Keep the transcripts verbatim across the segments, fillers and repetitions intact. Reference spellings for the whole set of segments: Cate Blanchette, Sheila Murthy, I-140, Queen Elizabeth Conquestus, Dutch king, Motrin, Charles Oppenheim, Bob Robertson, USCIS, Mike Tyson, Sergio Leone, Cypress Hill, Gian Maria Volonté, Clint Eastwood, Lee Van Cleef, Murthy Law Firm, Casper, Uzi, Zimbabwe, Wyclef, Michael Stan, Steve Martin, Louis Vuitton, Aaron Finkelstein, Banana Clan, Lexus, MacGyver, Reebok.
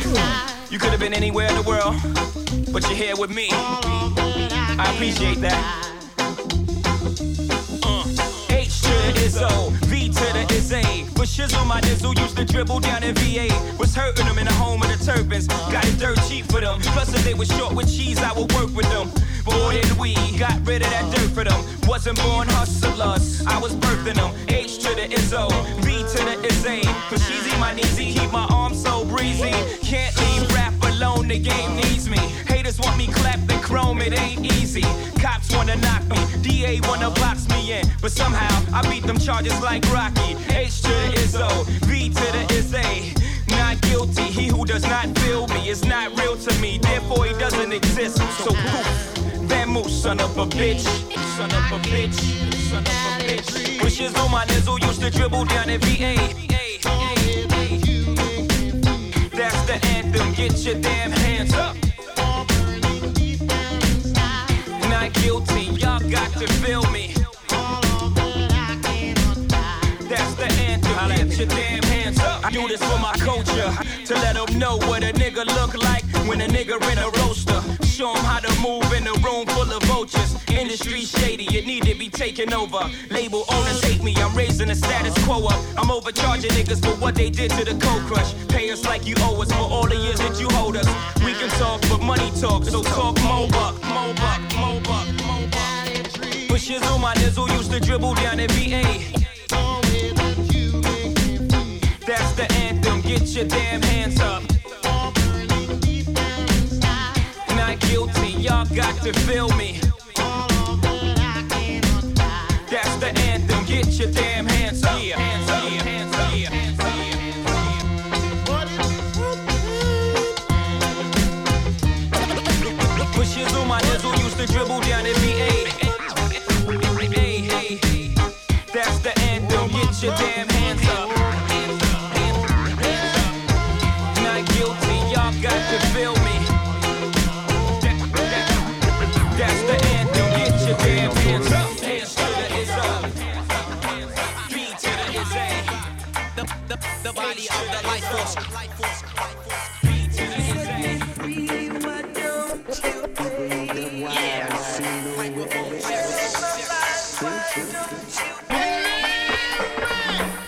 tonight. You could have been anywhere in the world, but you're here with me. I appreciate that. So, V to the is A. With shizzle, my dizzle used to dribble down in V A. Was hurting them in the home of the Turbans. Got it dirt cheap for them. Plus, if they were short with cheese, I would work with them. Boy, did we got rid of that dirt for them. Wasn't born hustlers, I was birthing them. H to the Izzo, V to the is A. Cause she's my kneesy, keep my arms so breezy. Can't leave rap alone, the game needs me. Haters want me clapped and chrome, it ain't easy. Cops wanna knock me, D A wanna box me in. But somehow, I beat them charges like Rocky. H to the Izzo, V to the is A. Not guilty, he who does not feel me is not real to me. Therefore, he doesn't exist, so poof. Van Moose, son of a bitch. Son of a bitch. Son of a bitch. With shizzle, my nizzle used to dribble down in V A. That's the anthem, get your damn hands up. Not guilty, y'all got to feel me. That's the anthem, get your damn hands up. I do this for my culture, to let them know what a nigga look like when a nigga in a roaster. Show them how to move in a room full of vultures. Industry shady, it need to be taken over. Label owners hate me, I'm raising the status quo up. I'm overcharging niggas for what they did to the cold crush. Pay us like you owe us for all the years that you hold us. We can talk, but money talk, so talk mo buck, mo buck, mo buck, mo buck. With shizzle, my nizzle used to dribble down in V A. That's the anthem, get your damn hands up. Not guilty, y'all got to feel me. That's the anthem, get your damn hands up. Yeah, hands up, hands up, yeah, hands up, yeah. With shizzle, my nizzle used to dribble down in V A. That's the anthem, get your damn hands up. The body of the life force.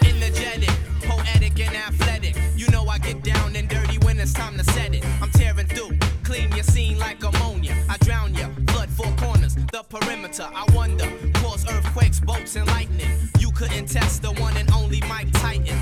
Energetic, poetic, and athletic. You know I get down and dirty when it's time to set it. I'm tearing through, clean your scene like ammonia. I drown ya, flood four corners, the perimeter. I wonder, cause earthquakes, bolts, and lightning. You couldn't test the one and only Mike Tyson.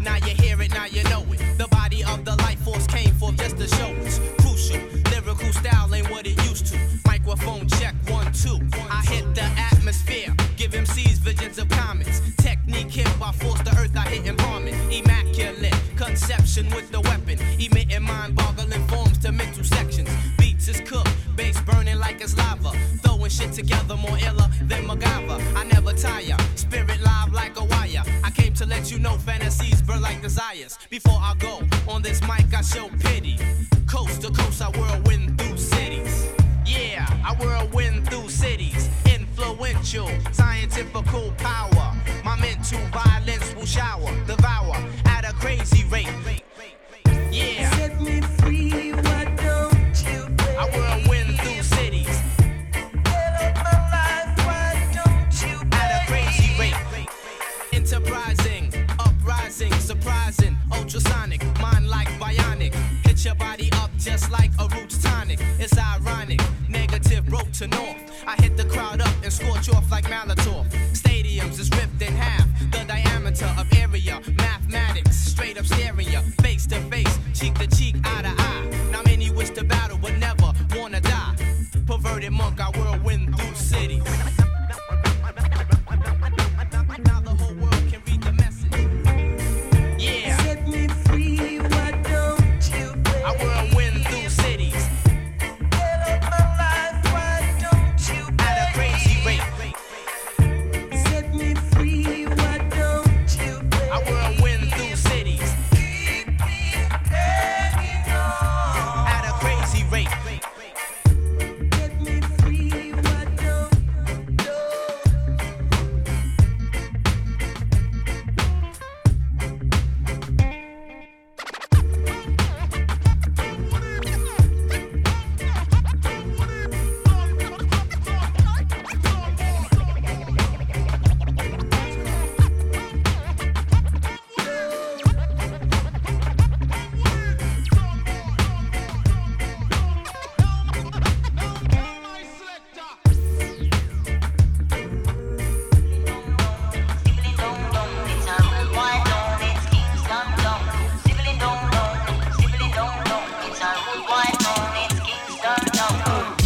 Now you hear it, now you know it. The body of the life force came forth just to show it's crucial. Lyrical style ain't what it used to. Microphone check, one, two. I hit the atmosphere, give M Cs visions of comets. Technique hit by force, the earth I hit in harmony. Immaculate conception with the weapon, emitting mind-boggling forms to mental sections. Beats is cooked, bass burning like it's lava. Throwing shit together more iller than MacGyver. I never tire, spirit live like a wire. I came to let you know fantasies burn like desires. Before I go, on this mic I show pity. Coast to coast I whirlwind through cities. Yeah, I whirlwind through cities. Influential, scientifical power. My mental violence will shower, devour at a crazy rate. Yeah. Set me free, why don't you play? I whirlwind through cities. Get up my life, why don't you play? At a crazy rate. Enterprising, uprising, surprising, ultrasonic, mind like bionic. Hit your body up just like a roots tonic. It's ironic, negative broke to north. I hit the crowd up and scorch off like Molotov. Stadiums is ripped in half, the diameter of area. Mathematics, straight up staring ya, face to face, cheek to cheek, eye to eye. Now many wish to battle but never wanna die. Perverted monk, I whirlwind through cities.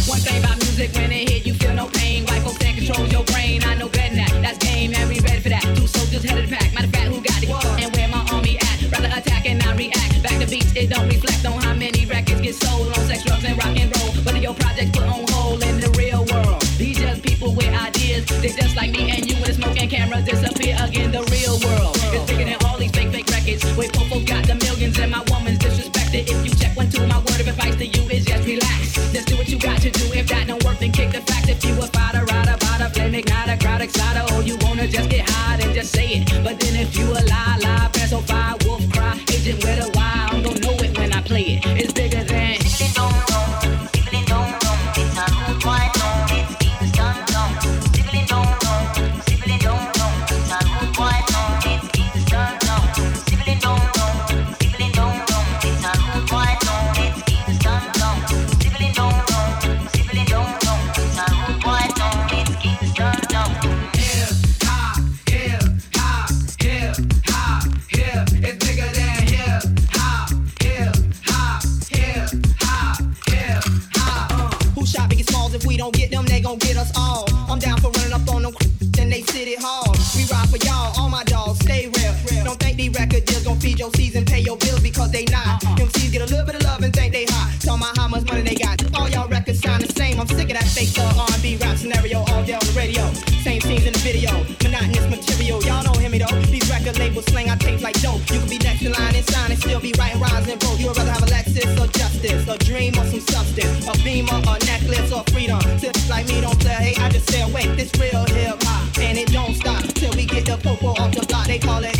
One thing about music, when it hit, you feel no pain. Michael Stan controls your brain. I know better than that. That's game, and we ready for that. Two soldiers head of the pack. Matter of fact, who got it? And where my army at? Rather attack and not react. Back to beats, it don't reflect on how many records get sold on sex, drugs, and rock and roll. But your projects put on hold in the real world. These just people with ideas. They just like me and you when the smoke and cameras disappear again. The real world is bigger than all these fake, fake records. Wait, Popo got the millions and my woman's disrespected. If you check one, two, my word of advice to you is just relax. Just do what you got to do. If that don't work, then kick the facts. If you a fighter, rider, bada, flame igniter, crowd exciter, or you wanna just get high, then just say it. But then if you a lie, lie, pass on fire, wolf cry, agent with a why, I'm gonna know it when I play it. It's bigger than. Get us all. I'm down for running up on them, then they city hall. We ride for y'all, all my dogs, stay real. Don't think these record deals gon' feed your season, pay your bills because they not. Uh-uh. M Cs get a little bit of love and think they hot. Tell my how much money they got. All y'all records sound the same. I'm sick of that fake thug R and B rap scenario all day on the radio. Same scenes in the video, monotonous material. Y'all don't hear me though. These record labels slang our tapes like dope. You could be next in line and sign and still be writing rhymes and broke. You would rather have a Lexus or Justice, a dream or some substance, a beamer or necklace or freedom. Tips like me don't play. Hey, I just say wait, this real hip hop and it don't stop till we get the popo off the block. They call it.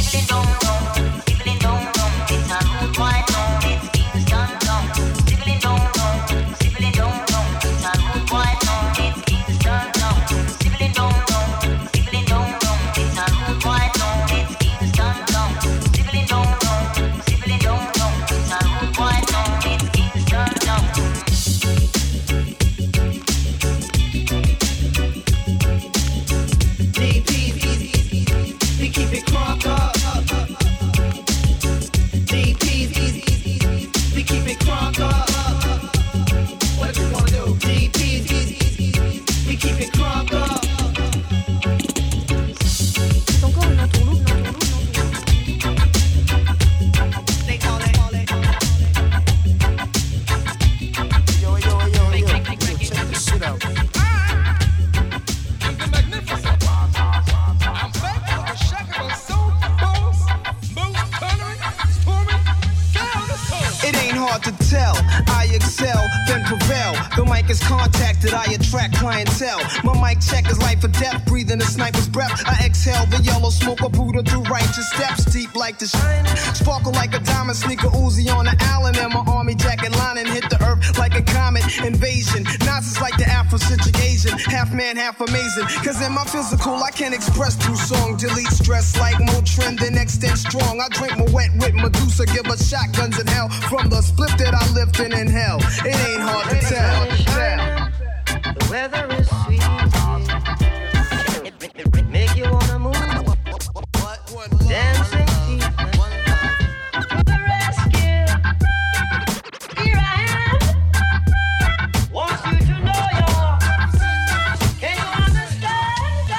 Clientele. My mic check is life or death, breathing a sniper's breath. I exhale the yellow smoke of Buddha through righteous steps, deep like the shine, sparkle like a diamond, sneaker Uzi on the island, and my army jacket lining hit the earth like a comet invasion. Nazis like the Afrocentric Asian, half man, half amazing. Cause in my physical, I can't express through song. Delete stress like Motrin, then extend strong. I drink my wet with Medusa, give us shotguns in hell from the split that I lived in in hell. It ain't hard to tell. The weather is sweet, it, it, it, it make you wanna move, dancing feet, to the rescue, here I am, want you to know you're, can you understand,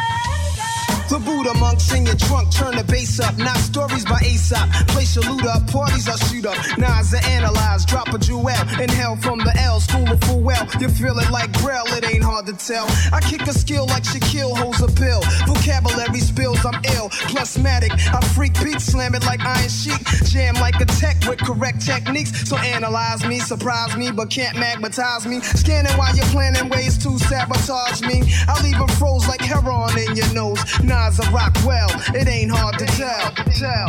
that? The Buddha monks in your trunk, turn the bass up, not stories by Aesop, place your loot up, parties I shoot up, Nas are analyze, drop a jewel, inhale from the L, school of full well, you feel it like Braille, it ain't hard to tell, I kick a skill like Shaquille holds a pill, vocabulary spills, I'm ill, plasmatic, I freak beats, slam it like Iron Sheik, jam like a tech with correct techniques, so analyze me, surprise me, but can't magnetize me, scanning while you're planning ways to sabotage me, I'll even froze like heroin in your nose, Nas are rock well, it ain't hard to tell, tell.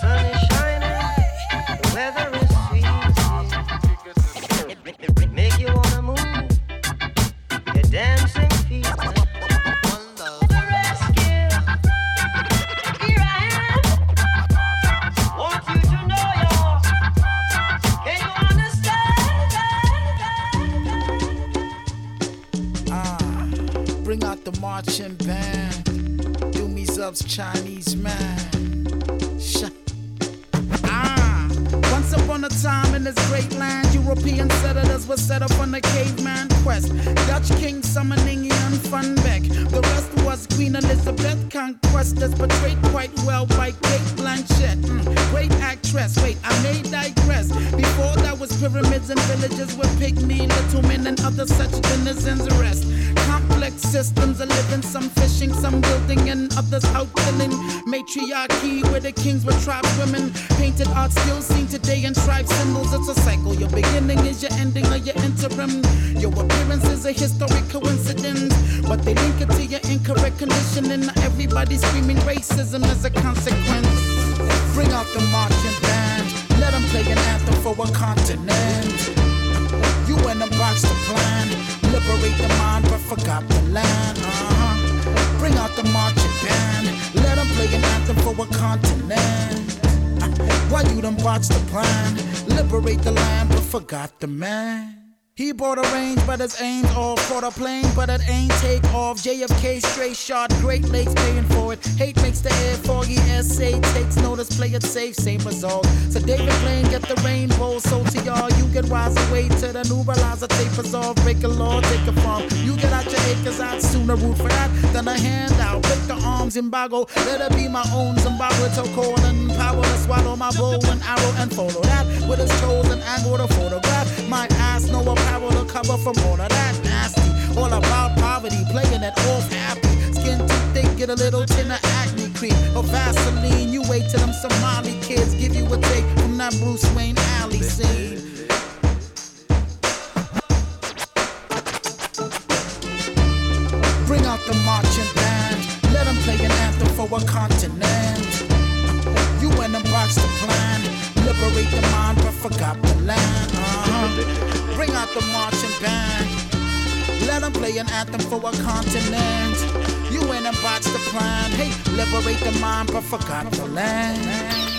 sun is shining, the weather is sweet, it, it, it, it make you wanna move, your dancing feet. The marching band, Doomies Up's Chinese man. Sh- ah, once upon a a time in this great land, European settlers were set up on the caveman quest. Dutch king summoning Ian Funbeck. The rest was Queen Elizabeth Conquestus, portrayed quite well by Cate Blanchette. Mm, great actress. Wait, I may digress. Before that was pyramids and villages with pygmy, little men, and other such denizens rest. Complex systems of living, some fishing, some building, and others out killing. Matriarchy, where the kings were tribe women. Painted art still seen today in tribe symbols. It's a cycle. Your beginning is your ending or your interim. Your appearance is a historic coincidence, but they link it to your incorrect conditioning. Everybody screaming racism as a consequence. Bring out the marching band. Let them play an anthem for a continent. You and them box the plan. Liberate the mind but forgot the land. Uh-huh. Bring out the marching band. Let them play an anthem for a continent. Why you done botched the plan? Liberate the land, but forgot the man. He bought a range, but it's aimed off. Bought a plane, but it ain't take off. J F K straight shot, Great Lakes paying for it. Hate makes the air foggy, essay takes notice, play it safe, same result. So David Blaine get the rainbow, so to y'all, you get wise away to the new realizer, tapers off, break a law, take a farm. You get out your acres, I'd sooner root for that than a handout. Break the arms, Zimbabwe, let it be my own Zimbabwe, to cold and power to swallow my bow and arrow and follow that with its chosen angle to photograph. My ass know a power to cover from all of that nasty. All about poverty, playing it off happy. Skin too thick, get a little tin of acne cream or Vaseline. You wait till them Somali kids give you a take from that Bruce Wayne alley scene. Bring out the marching band. Let them play an anthem for a continent. You and them box the plan. Liberate the mind but forgot the land. Uh-huh. Bring out the marching band. Let them play an anthem for a continent. You ain't about the plan. Hey, liberate the mind, but forgot the land.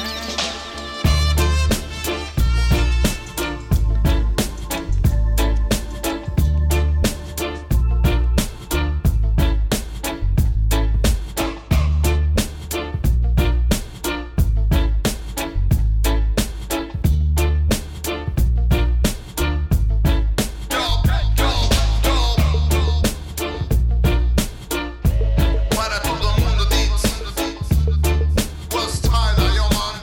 Para todo mundo diz, was tired of your money.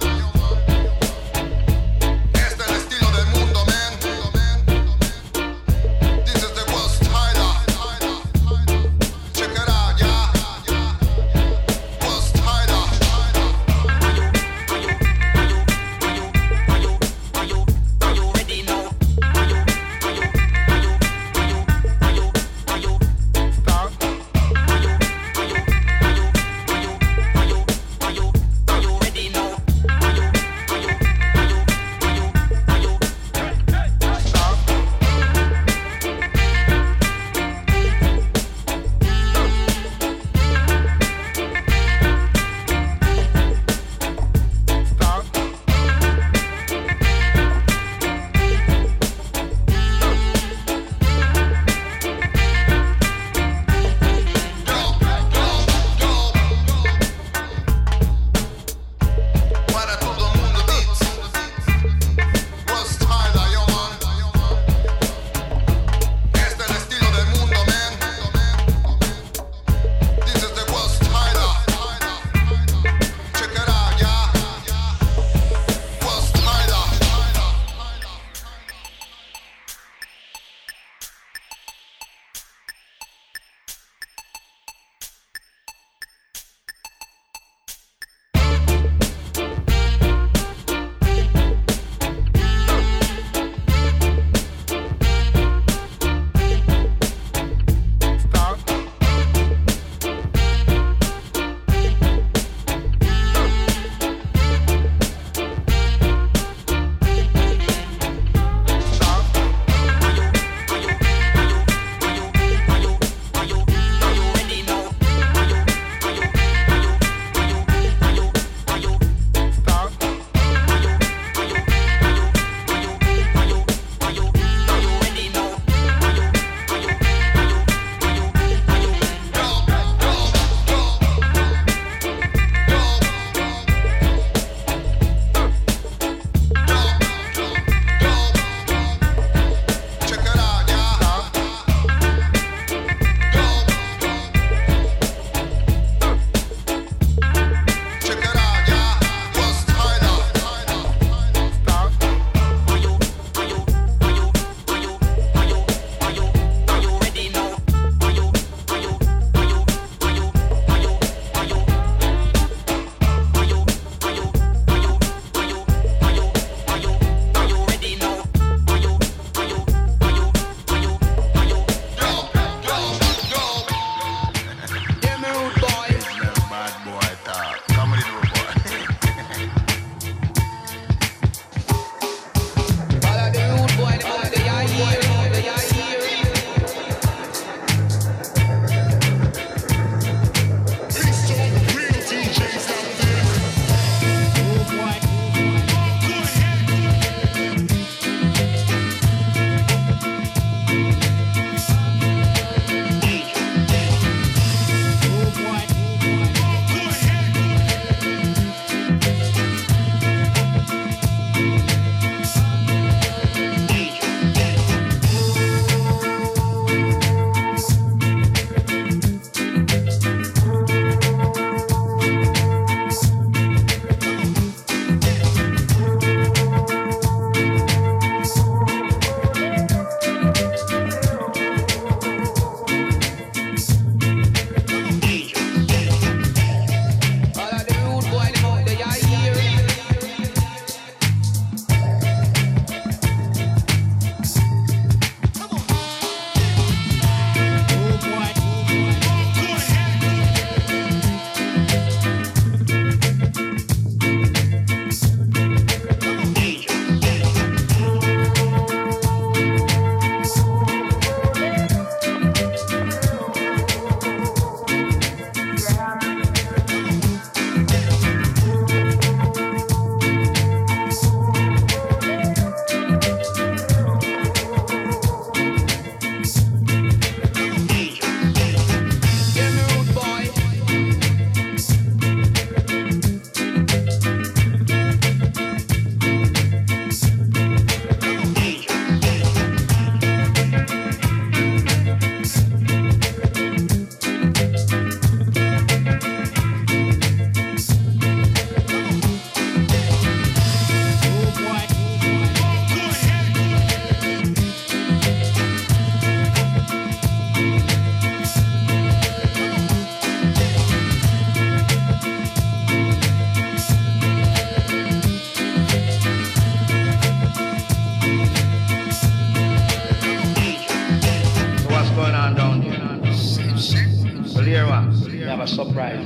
a surprise.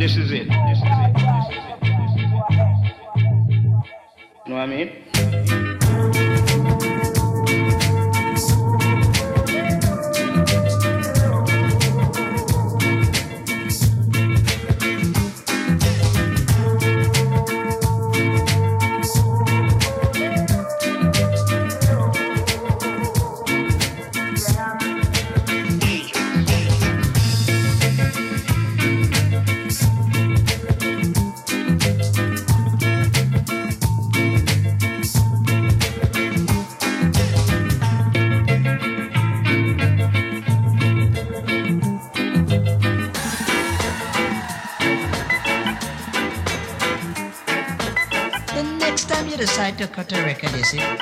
This is it. This is it. This is it. You know what I mean? Decide to cut a record, is it? The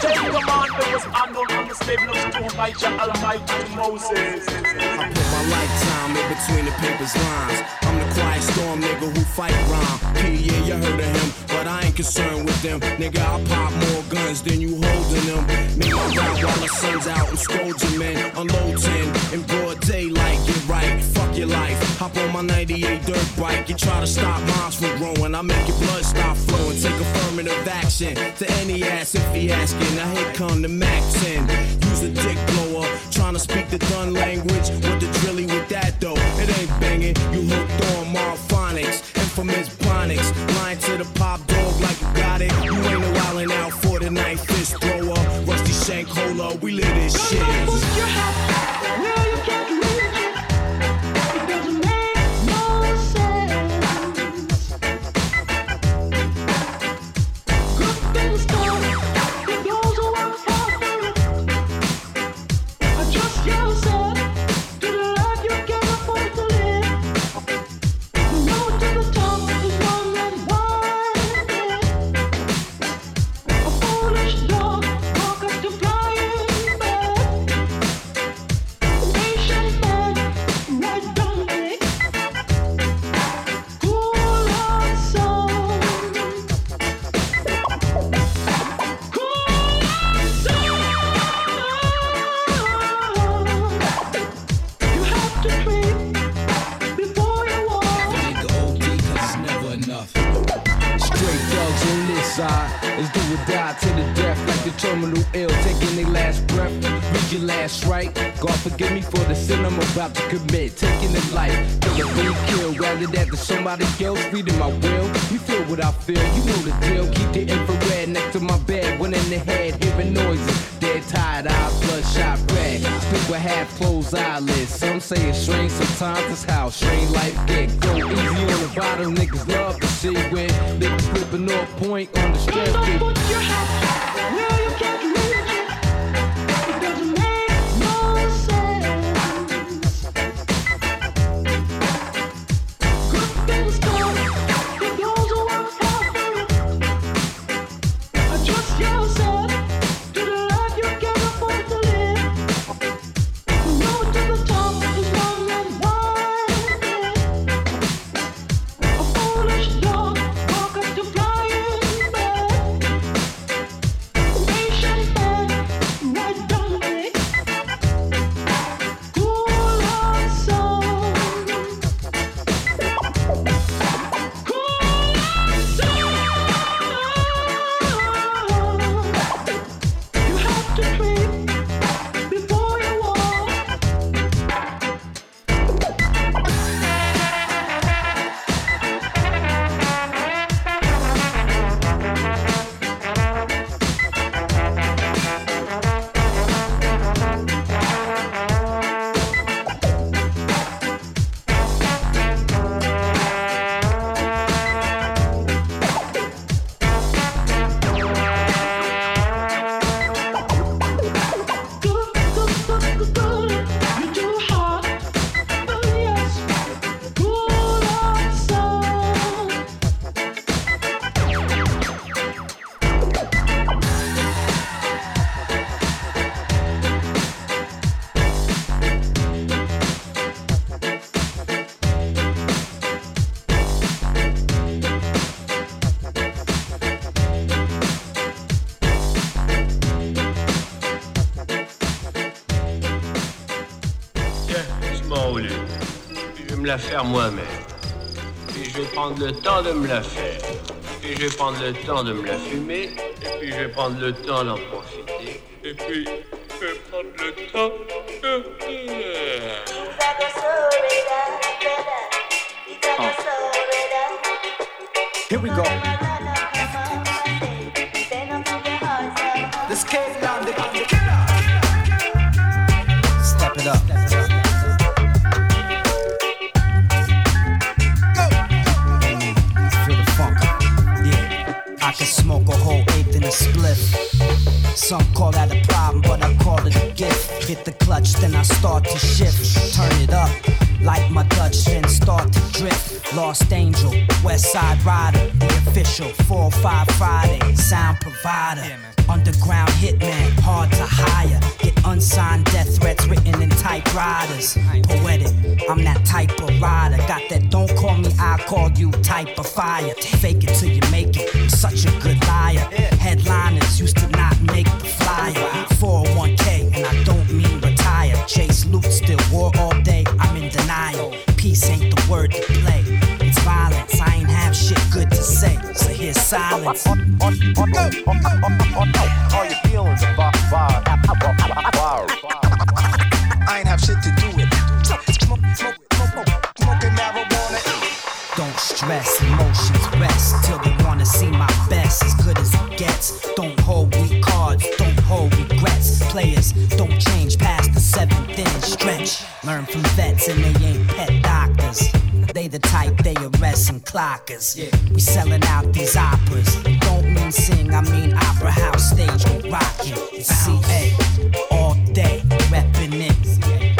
Ten Commandments was handled on the stable of stone by Jah Almighty Moses. I put my lifetime in between the paper's lines. I'm the quiet storm nigga who fight rhyme. Hey, yeah, you heard of him, but I ain't concerned with them. Nigga, I pop more guns than you holding them. Make my rap while the sun's out and scolding men. Unload ten in broad daylight, get right, fuck your life. Hop on my ninety-eight dirt bike. You try to stop mines from growing, I make your blood stop flowing. Take affirmative action to any ass if he asking. Now here come the Mac ten. Use a dick blower, trying to speak the done language. What the drilly with that though? It ain't banging, you hooked on Marphonics. Infamous Bonics, lying to the pop dog like you got it. You ain't a wildin' out for the night, fist thrower. Rusty Shank Hola, we live this shit. Don't book your hat, no you can't lose it. It doesn't make no sense. Good things come, it goes who I'm for. Adjust yourself to the life you can afford to live. The road to the top is long and wide. A foolish dog walk up to flying bird. A patient man right down it. Cool our soul. Cool our soul. You have to dream before you walk. Nigga O D, cause it's never enough. Straight thugs on this side is do or die to the death, like the terminal ill, taking their last breath. Read your last right. God forgive me for the sin I'm about to commit, taking the life till the big kill, rather that to somebody else reading my will. You feel what I feel, you know the deal. Keep the infrared next to my bed, one in the head, hearing noises. Dead tired eyes, bloodshot red. Speak with half closed eyelids. Some say it's strange, sometimes it's how strange life get. Go easy on the bottom, niggas love to see when niggas flipping off point on the strip. Don't book your hat, no you can't lose it. It doesn't make no sense. Good things come, it goes who I'm for. Adjust yourself to the life you can afford to live. The road to the top is long and wide. A foolish dog walk up to flying bird. me la faire moi-même. Puis je vais prendre le temps de me la faire. Puis je vais prendre le temps de me la fumer. Et puis je vais prendre le temps d'en profiter. Et puis je vais prendre le temps de... Oh. Here we go. This Cate Blanchette, the killer, killer, killer. Step it up. Go. Feel the funk. Yeah, I can smoke a whole eighth in a spliff. Some call that a problem, but I call it a gift. Hit the clutch, then I start to shift. Turn it up, like my Dutch, then start to drift. Lost Angel, West Side Rider, the official four five Friday, sound provider. Underground hitman, hard to hire. Get unsigned death threats written in typewriters. Poetic, I'm that type of rider. Got that don't call me, I call you type of fire. Fake it till you make it, I'm such a good liar. Headliners used to not make the flyer. Four oh one k, and I don't mean retire. Chase loot, still war all day, I'm in denial. Peace ain't the word to play. It's violence, I ain't have shit good to say. So here's silence. All your feelings are bar, bar, bar. I ain't have shit to do with it. Smoke, smoke, smoke, smoking marijuana. Don't stress, emotions rest till they wanna see my best, as good as it gets. Don't hold weak cards, don't hold regrets. Players don't change past the seventh inch stretch. Learn from vets and they ain't pet doctors. They the type, they arrest and clockers. Yeah. We selling out these operas. Don't mean sing, I mean opera house stage. We rockin' it's C A all day, reppin' it.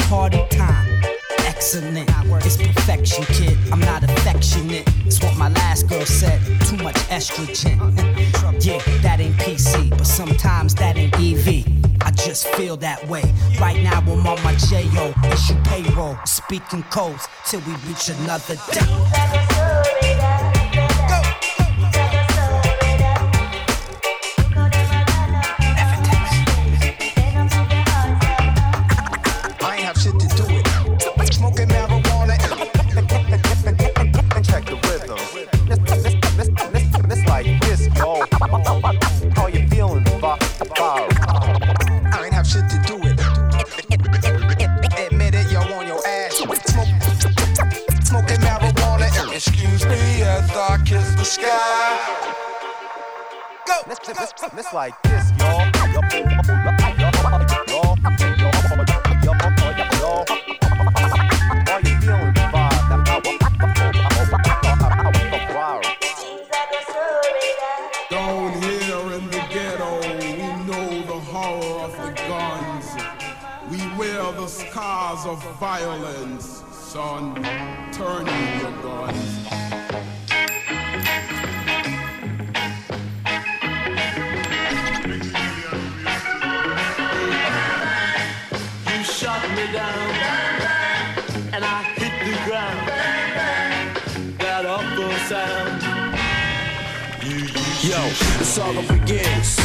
Party time, excellent. It's perfection, kid. I'm not affectionate. It's what my last girl said. Too much estrogen. Yeah, that ain't P C, but sometimes that ain't E V. I just feel that way. Right now I'm on my J O issue payroll, speaking codes till we reach another day. I ain't have shit to do with smoking marijuana. Check the rhythm. It's like this, yo. How you feeling about the power? Shit to do it. Admit it, yo, on your ass. Smoke, smoking marijuana. Excuse me as I kiss the sky. Go, miss, go, miss, go. Miss like this, y'all. All you feeling the vibe. Down here in the ghetto, we know the horror of the the scars of violence, son, turn in your guns. You shot me down, and I hit the ground. That awful sound. Yo, it's all up against.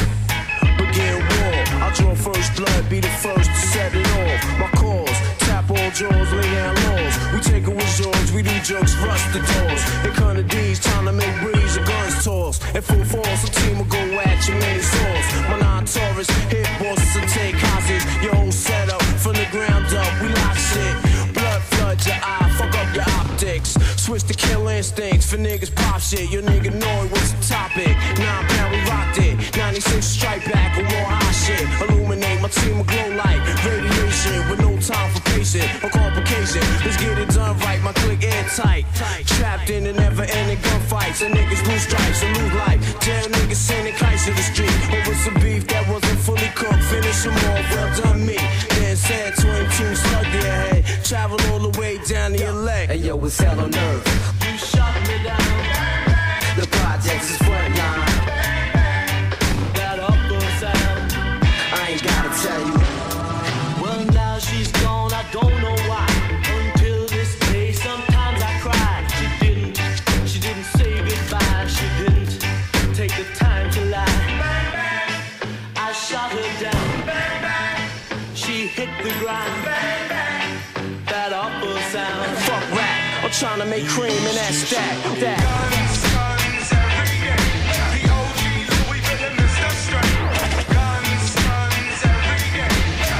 Begin war, I draw first blood, be the first to set it off. My cause, tap all jaws, lay down laws. We take away yours, we do jokes, rush the doors. They kind of D's, trying to make breeze, your guns toss. And full force, a team will go at your main source. My non-tourists, hit bosses and take hostages. Your whole setup, from the ground up, we lock shit. Blood floods your eye, fuck up your optics. Switch to kill instincts, for niggas pop shit. Your nigga know what's the topic. Nine pound, we rocked it. ninety-six strike back, or more hot shit. Illuminate, my team will glow like radiation. With no time for patience or complication. Let's get it done right, my click airtight. Trapped in the never-ending gunfights. And niggas lose stripes and lose life. Jail niggas sending kites to the street. Over some beef that wasn't fully cooked. Finish them off, well done me. Then said twenty-two, slug their head. Travel all the way down the L A. Hey yo, it's hell on earth. You shot me down. The projects is frontline. That awful sound. I ain't gotta tell you. Well, now she's gone. I don't know why. Until this day, sometimes I cry. She didn't. She didn't say goodbye. She didn't take the time to lie. Bang, bang. I shot her down. Bang, bang. She hit the ground. Bang, bang. That awful sound. Fuck rap. trying to make cream, and that's that. that. Guns, guns, every day. The O G Louis Vuitton is the straight. Guns, guns, every day.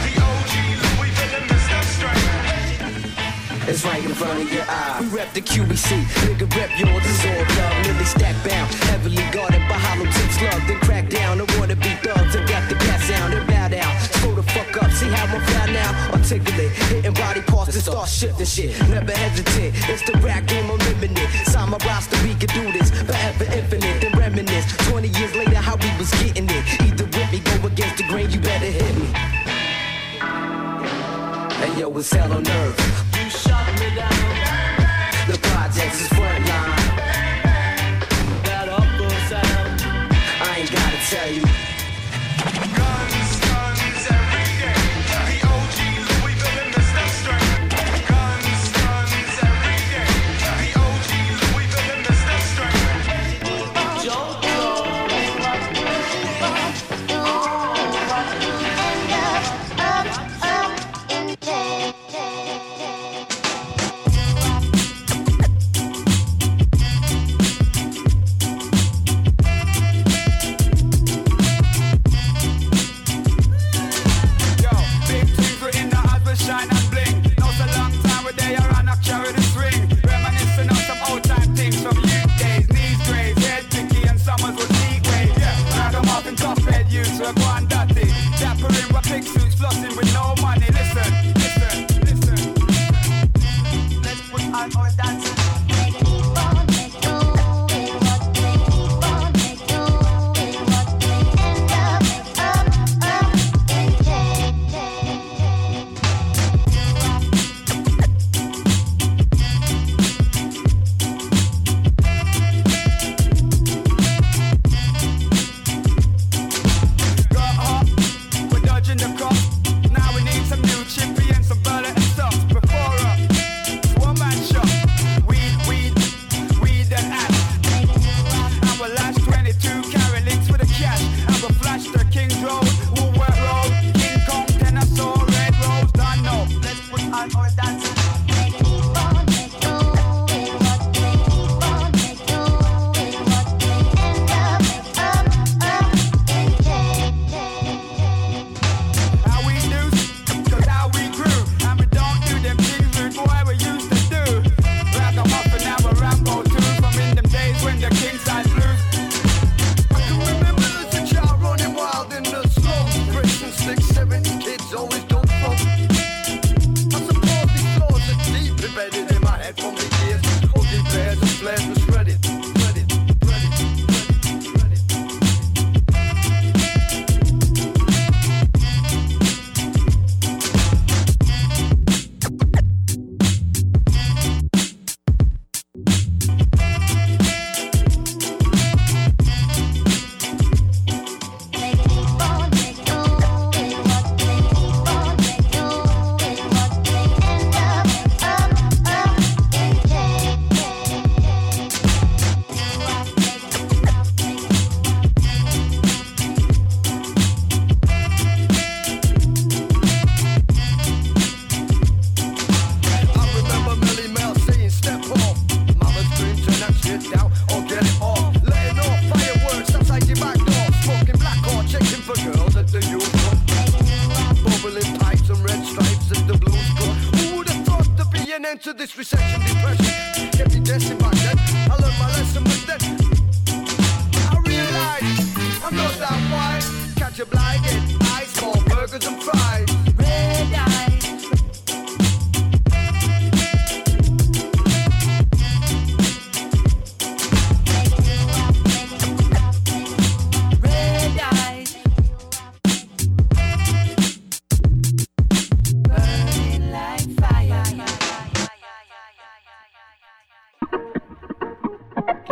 The O G Louis Vuitton is the straight. It's right in front of your eye. We rep the Q B C, nigga rep yours, it's all love. Lily stack bound, heavily guarded by hollow tips, slugged and cracked down. The wanna be thugs and got the cat sound and bow down. Slow the fuck up, see how I'm fly now. Articulate, hitting body parts and start shifting shit. Never hesitate, it's the rap game unlimited. Sign my roster, we can do this forever infinite. Then reminisce twenty years later how we was getting it. Either with me, go against the grain, you better hit me. Hey yo, it's hell on earth. You shot me down. The projects is frontline. That upper sound. I ain't gotta tell you.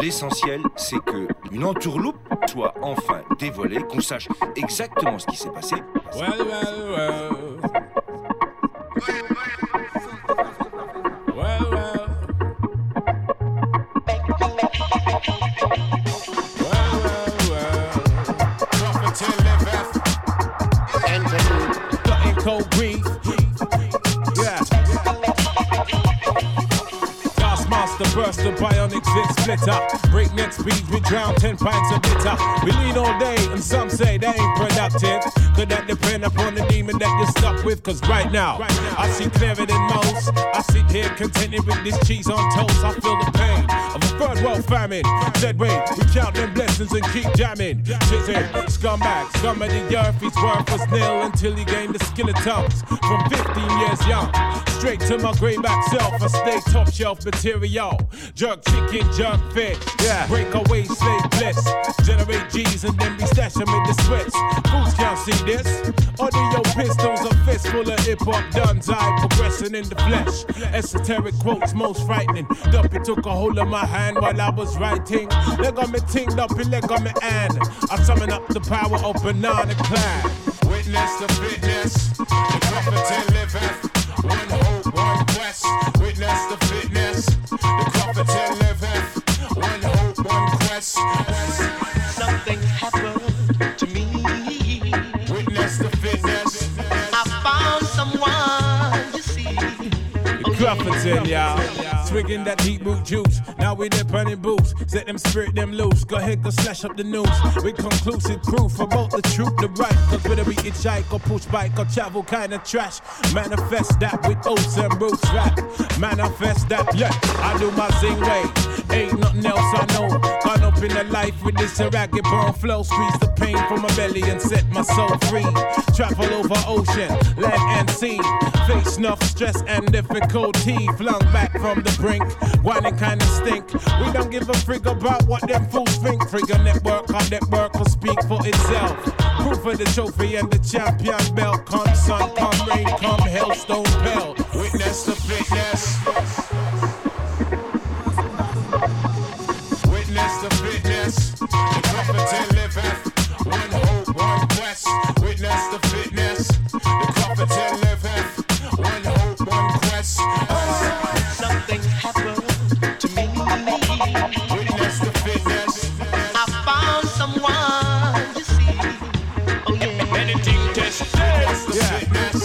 L'essentiel, c'est que une entourloupe soit enfin dévoilée, qu'on sache exactement ce qui s'est passé. Well, well, well. Well, well. Well, well, well. Prophet eleven. And then, got in cold breeze. Yeah. That's my master burst of bionic zit splitter. Breakneck speeds, we drown ten pints of bitter. We lean all day and some say that ain't productive. Could that depend upon the demon that you're stuck with? Cause right now, I see clearer than most. I sit here contented with this cheese on toast. I feel the pain of a third world famine. Dead weight, we count them blessings and keep jamming. Chasing scumbag, scum of the earth. He's worthless nil until he gained the skin of tongues. From fifteen years young, straight to my greyback self. I stay top shelf material. Jerk chicken, jerk fish. Yeah. Break away, slave bliss. Generate G's and then we stash them in the Swiss. Fools can't see this. Under your pistols, a fistful of hip hop duns. I progressing in the flesh. Esoteric quotes, most frightening. Duppy took a hold of my hand while I was writing. Leg on me ting, Duppy, leg on me and. I summon up the power of Banana Clan. Witness the fitness, the prophet liveth. One hope, one quest. Witness the fitness, the prophet liveth. One hope, one quest. Something happened to me. Witness the fitness. I found someone, you see. The prophet's in, y'all. Swigging that deep root juice. Now we dip on in boots. Set them spirit them loose. Go ahead, go slash up the news. With conclusive proof about the truth, the right. Cause whether we eat hike or push bike or travel kind of trash. Manifest that with oats and roots rap. Manifest that, yeah. I do my sing way. Ain't nothing else I know. Caught up in the life with this ragged bone flow. Squeeze the pain from my belly and set my soul free. Travel over ocean, land and sea. Face enough stress and difficulty. Flung back from the brink, whining kind of stink. We don't give a frig about what them fools think. Frigga network, our network will speak for itself. Proof of the trophy and the champion belt. Come sun, come rain, come hailstone bell. Witness the fitness. Witness the fitness. The prophet liveth. One hope, one quest. Witness the fitness. The prophet liveth. One hope, one quest. Something happened to me. Witness the fitness. I found someone, you see. Oh yeah. Anything test. Witness the fitness.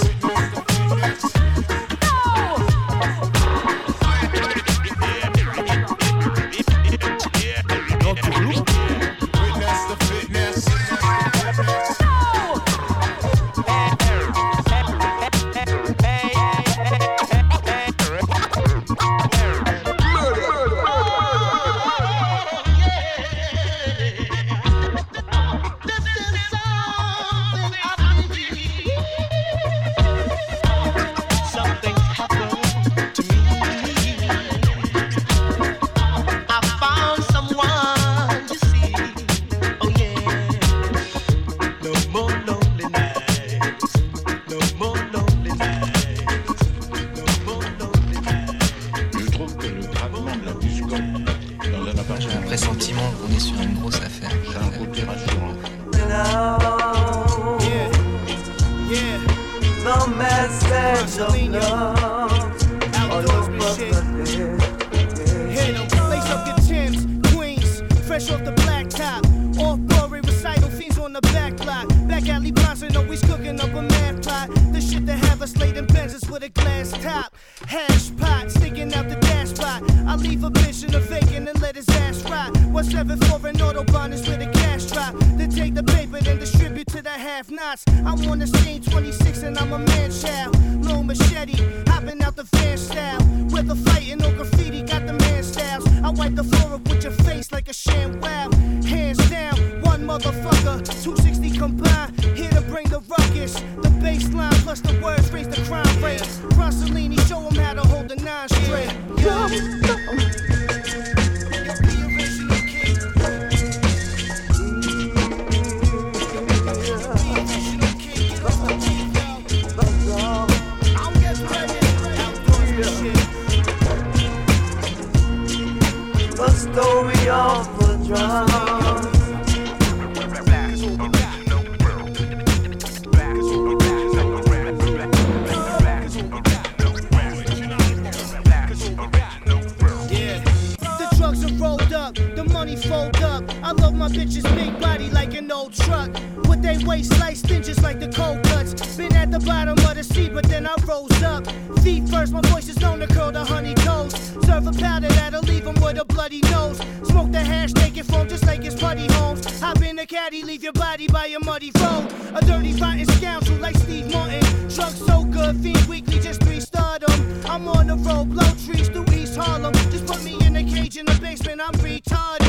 I load my bitches big body like an old truck. With they waist sliced in just like the cold cuts. Been at the bottom of the sea, but then I rose up. Feet first, my voice is known to curl the honey toast. Serve a powder that'll leave them with a bloody nose. Smoke the hash, take it from just like it's putty homes. Hop in a caddy, leave your body by a muddy road. A dirty, rotten scoundrel like Steve Martin. Drunk so good, fiend weekly, just three stardom. I'm on the road, blow trees through East Harlem. Just put me in a cage in the basement, I'm retarded.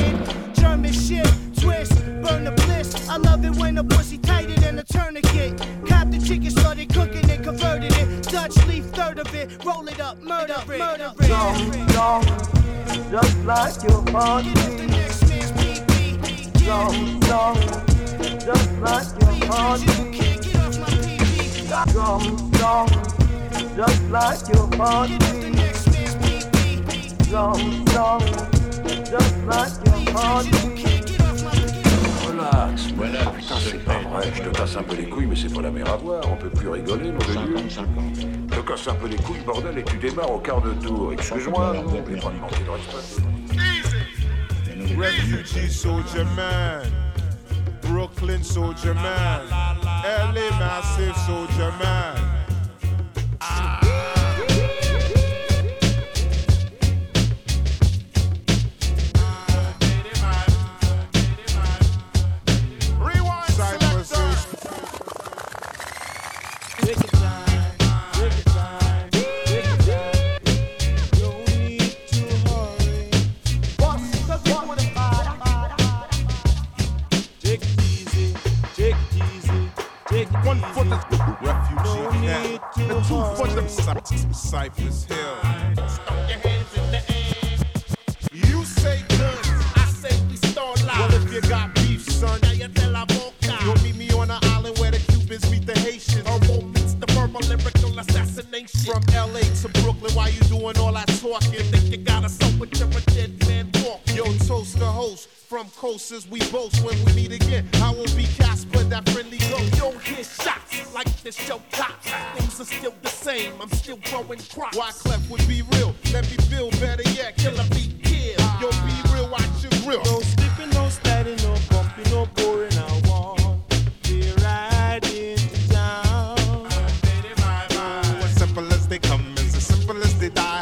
German shit, twist, burn the bliss. I love it when the pussy tighter than a tourniquet. Cop the chicken, started cooking and converted it. Dutch leaf, third of it, roll it up, murder it, murder it. Don't, don't, just like your body. Don't, don't, just like your body. Drum, drum, just like your body. Drum, drum, just like your body. Relax, relax. Putain, c'est pas vrai, je te casse un peu les couilles, mais c'est pas la mer à boire, on peut plus rigoler, mon vieux. Je te casse un peu les couilles, bordel, et tu démarres au quart de tour. Excuse-moi, on ne peut pas lui manquer de respect. Refugee soldier man. Brooklyn soldier man, L A massive soldier man. Ah. Rewind Cypress Hill. Wicked time, wicked time, wicked time. Don't need to hurry. What's the one with the fire? One foot is refugee camp, the two foot of Cypress Hill. Stomp your hands in the air. You say guns, I say we start live. Well, if you got beef, son, you'll meet me on an island where the Cubans meet the Haitians. Our woman's the verbal lyrical assassination. From L A to Brooklyn, why you doing all that talking? Think you got us up with your dead man walk. Yo, toast the host. From coast as we boast, when we meet again, I will be Casper, that friendly ghost. Yo, hear shots like the show tops. Things are still the same, I'm still growing crops. Why Clef would be real? Let me feel better yet, killer be killed. Yo, be real, watch your grill. No slipping, no sliding, no bumping, no boring. I want be riding down. Ooh, as simple as they come, as simple as they die.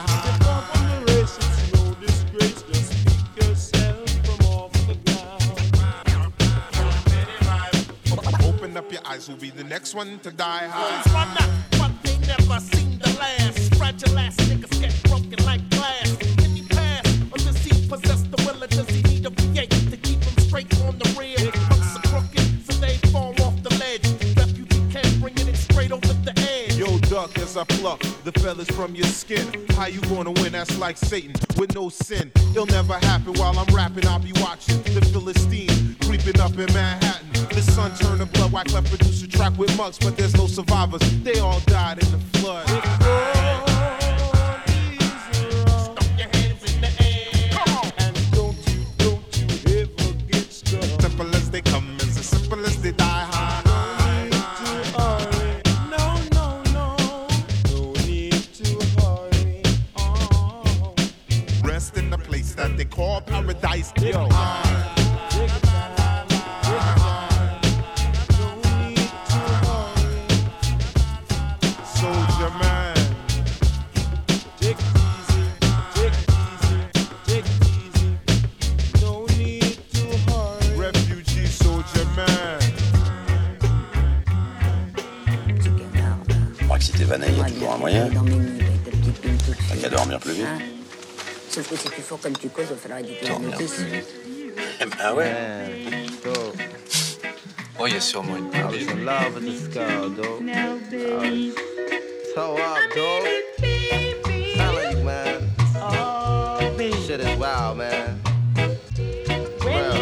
Up your eyes, we'll be the next one to die hard. But they never seem to last. Fragile ass niggas get broken like glass. Can he pass? Or does he possess the will? Or does he need a V eight to keep him straight on the rear? Punks are crooked, so they fall off the ledge. Refugee can't bring it straight over the edge. Yo, duck, as I pluck the feathers from your skin. How you gonna win? That's like Satan with no sin. It'll never happen while I'm rapping. I'll be watching the Philistine creeping up in Manhattan. The sun turned to blood, Wyclef produced a track with mugs, but there's no survivors, they all died in the flood. Stomp your hands in the air. Come on. And don't you, don't you ever get stuck. Simple as they come, as simple as they die high. No need to hurry, no, no, no, no need to hurry. Rest in the place that they call paradise. Yo. Sauf que c'est plus fort comme tu causes, il va falloir éditer la notice. Ah ouais. Oh, il y a sûrement une part. So up, dog. Alex, man. Oh, shit is wild, man. Well,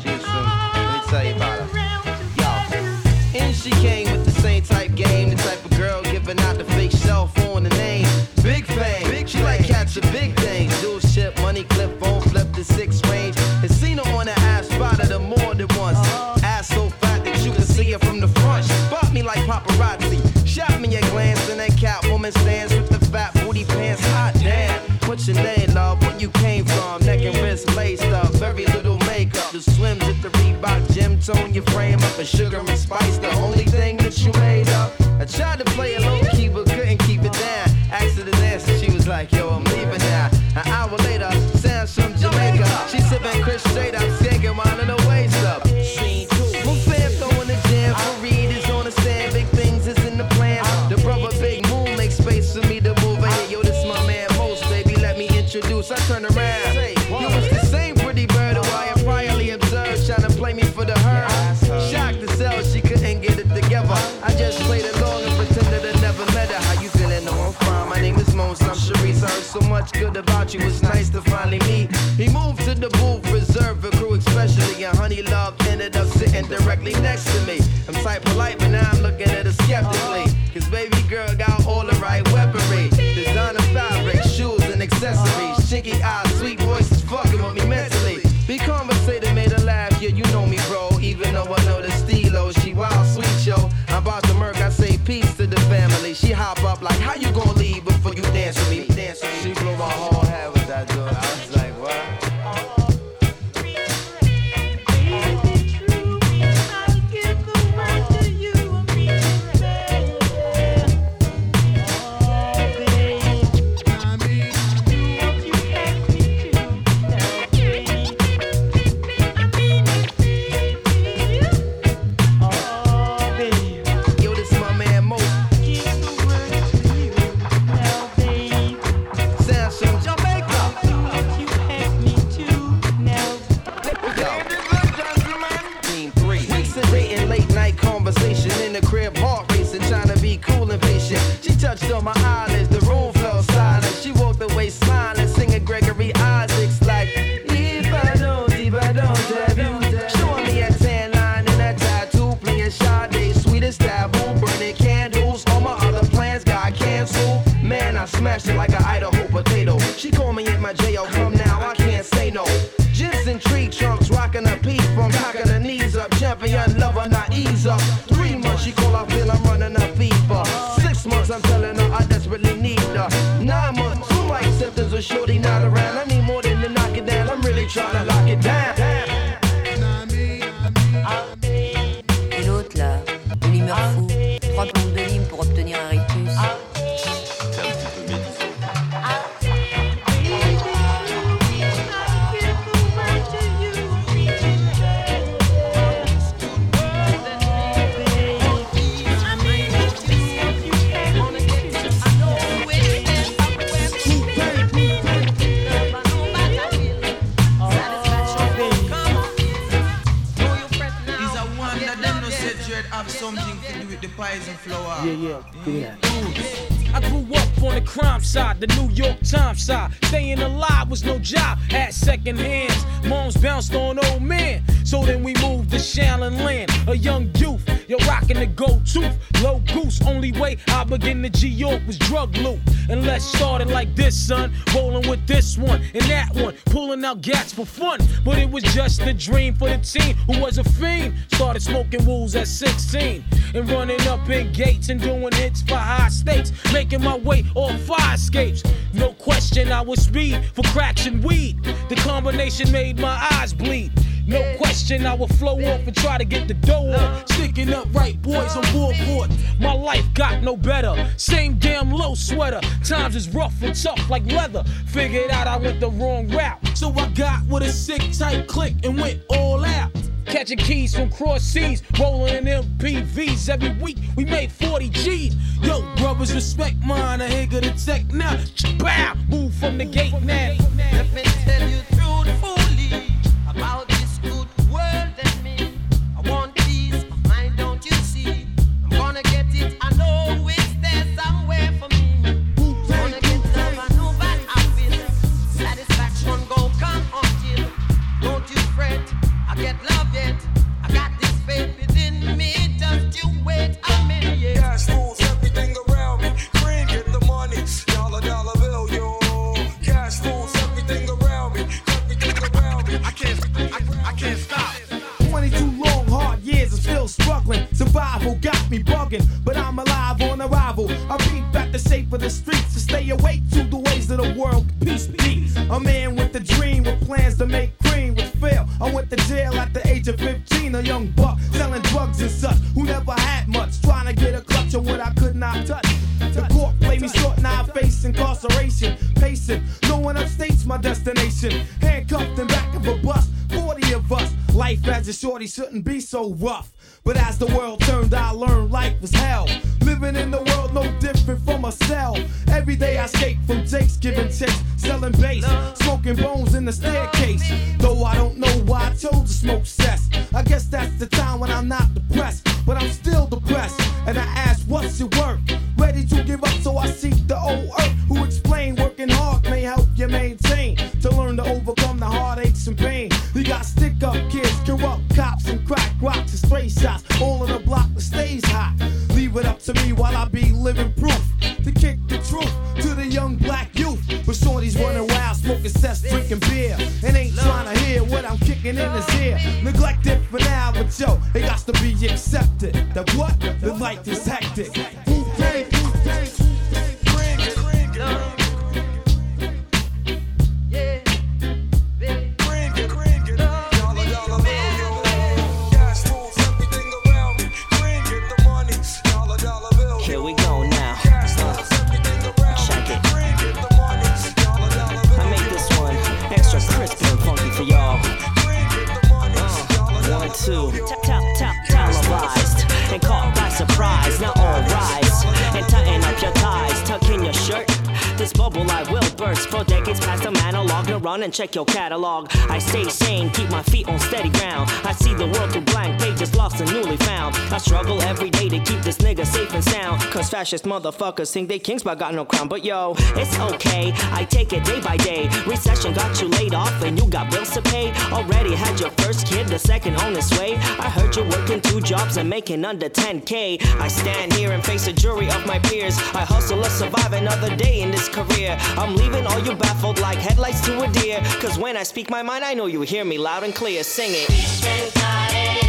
she's from, let me tell you about her. Yo. And she came with the same type game, the type of girl giving out the fake cell phone and name. Big fame. Big she like catching big things. Dual ship, money clip, phone flip to six range. And seen her on the ass, spotted her more than once. Uh, ass so fat that you can see her from the front. She bought me like paparazzi. Shot me a glance and that Catwoman stands with the fat booty pants. Hot damn. What's your name, love? Where you came from? Neck and wrist laced up. Very little makeup. to swim with the Reebok gym, tone your frame up with sugar and spice, the only thing that you made up. I tried to play it low key but couldn't keep it down. Asked her to dance and she was like, yo, I'm leaving now. An hour later, Sam's from Jamaica. She sipping Chris straight up, skanking wine in her waist up. Scene two. Move fam throwing the jam. For Reed is on the sand, big things is in the plan. The brother Big Moon makes space for me to move in here. Yo, this my man Most, baby, let me introduce. I turn around. You was the same pretty bird who I had priorly observed, trying to play me for the herd. Shocked as hell, she couldn't get it together. I just played along and pretended I never met her. How you feeling? No, I'm fine. My name is Mons, I'm Sharice. I heard so much good about you, it's nice to finally meet. He moved to the booth, reserved for crew especially. And honey love ended up sitting directly next to me. I'm tight polite, but now I'm looking at her skeptically. Cause baby girl got all the right weaponry. Designer fabric, shoes and accessories. Chinky eyes, sweet voice is fucking with me mentally. Be conversated, made her laugh, yeah, you know me, bro. Even though I know the steelo, she wild, sweet, yo. I'm about to murk, I say peace to the family. She hop up like, how you gonna leave before you dance with me? Dance with me. She blew my whole head with that door. I was like, what? Gats for fun, but it was just a dream for the teen who was a fiend. Started smoking wools at sixteen and running up in gates and doing hits for high stakes, making my way off fire escapes. No question, I was speed for cracks and weed. The combination made my eyes bleed. No question, I would flow off and try to get the dough on. Sticking up right boys on board. My life got no better. Same damn low sweater. Times is rough and tough like leather. Figured out I went the wrong route. So I got with a sick tight click and went all out. Catching keys from cross seas, rolling in M P Vs. Every week we made forty G's. Yo, brothers, respect mine. I ain't gonna take now. Bow, move from the gate now. Let me tell you truthfully about this good world and me. I want peace, my mind, don't you see? I'm gonna get it, I know it's there somewhere for me. Gonna get love, I know that I feel. Satisfaction gon' come until. Don't you fret, I get love yet. I got this faith within me, just you wait a minute. Cash rules everything around me, green get the money, dollar dollar bill, yo. Cash rules everything around me, everything around me. I can't, I, I can't stop. twenty-two long hard years and still struggling. Survival got me bugging, but I'm alive on arrival. I peep at the shape of the streets to stay awake to the ways of the world. Peace, peace. A man with a dream with plans to make cream with fail. I went to jail. my destination. Handcuffed in back of a bus, forty of us. Life as a shorty shouldn't be so rough. But as the world turned, I learned life was hell. Living in the world no different from a cell. Every day I escape from Jake's giving chase, selling bass, smoking bones in the staircase. Though I don't know why I chose to smoke cess. I guess that's the time when I'm not depressed, but I'm still depressed. And I ask, what's your worth? Ready to give up, so I seek the old earth. Who explain working hard may help you maintain, to learn to overcome the heartaches and pain. You got stick up kids, corrupt cops, and crack rocks and stray shots, all in a block that stays hot. Leave it up to me while I be living proof to kick the truth to the young black youth. But shorties running wild, smoking cess, drinking beer, and ain't trying to hear what I'm kicking in his ear. Neglected for now, but yo, it got to be accepted that what the life is hectic. Who came? Who came? Top, top, top, televised and caught by surprise. Now all rise and tighten up your ties, tuck in your shirt. This bubble I will burst for decades past the monologue. Now run and check your catalog. I stay sane, keep my feet on steady ground. I see the world through blank pages, lost and newly found. I struggle every day to keep this nigga safe and sound. Cause fascist motherfuckers think they kings but got no crown. But yo, it's okay, I take it day by day. Recession got you laid off and you got bills to pay. Already had your first kid, the second on its way. I heard you working two jobs and making under ten K. I stand here and face a jury of my peers. I hustle to survive another day in this career. I'm leaving all you baffled like headlights to a deer. Cause when I speak my mind, I know you hear me loud and clear. Sing it. Mm.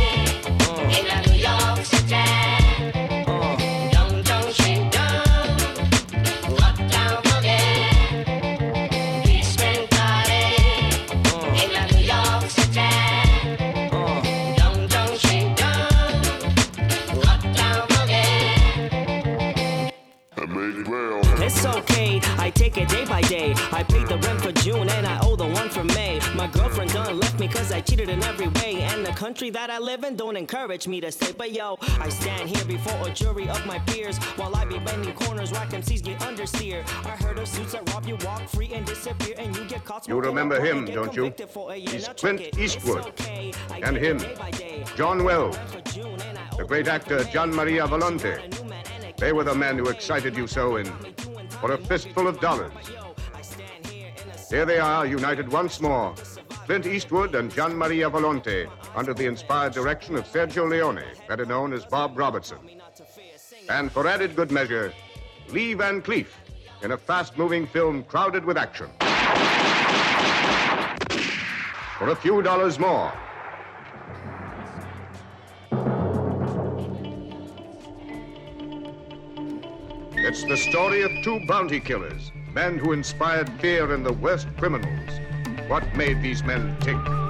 It's okay, I take it day by day. I paid the rent for June and I owe the one for May. My girlfriend done left me cause I cheated in every way. And the country that I live in don't encourage me to stay. But yo, I stand here before a jury of my peers, while I be bending corners, whack M Cs get understeer. I heard of suits that rob you, walk free and disappear. And you get caught. You remember him, don't you? He's Clint Eastwood. Okay. And him, day day. John Wells, the great actor Gian Maria Volonté. They were the men who excited you so in For a Fistful of Dollars. Here they are, united once more, Clint Eastwood and Gian Maria Volonté, under the inspired direction of Sergio Leone, better known as Bob Robertson. And for added good measure, Lee Van Cleef, in a fast-moving film crowded with action. For a few dollars more. It's the story of two bounty killers, men who inspired fear in the worst criminals. What made these men tick?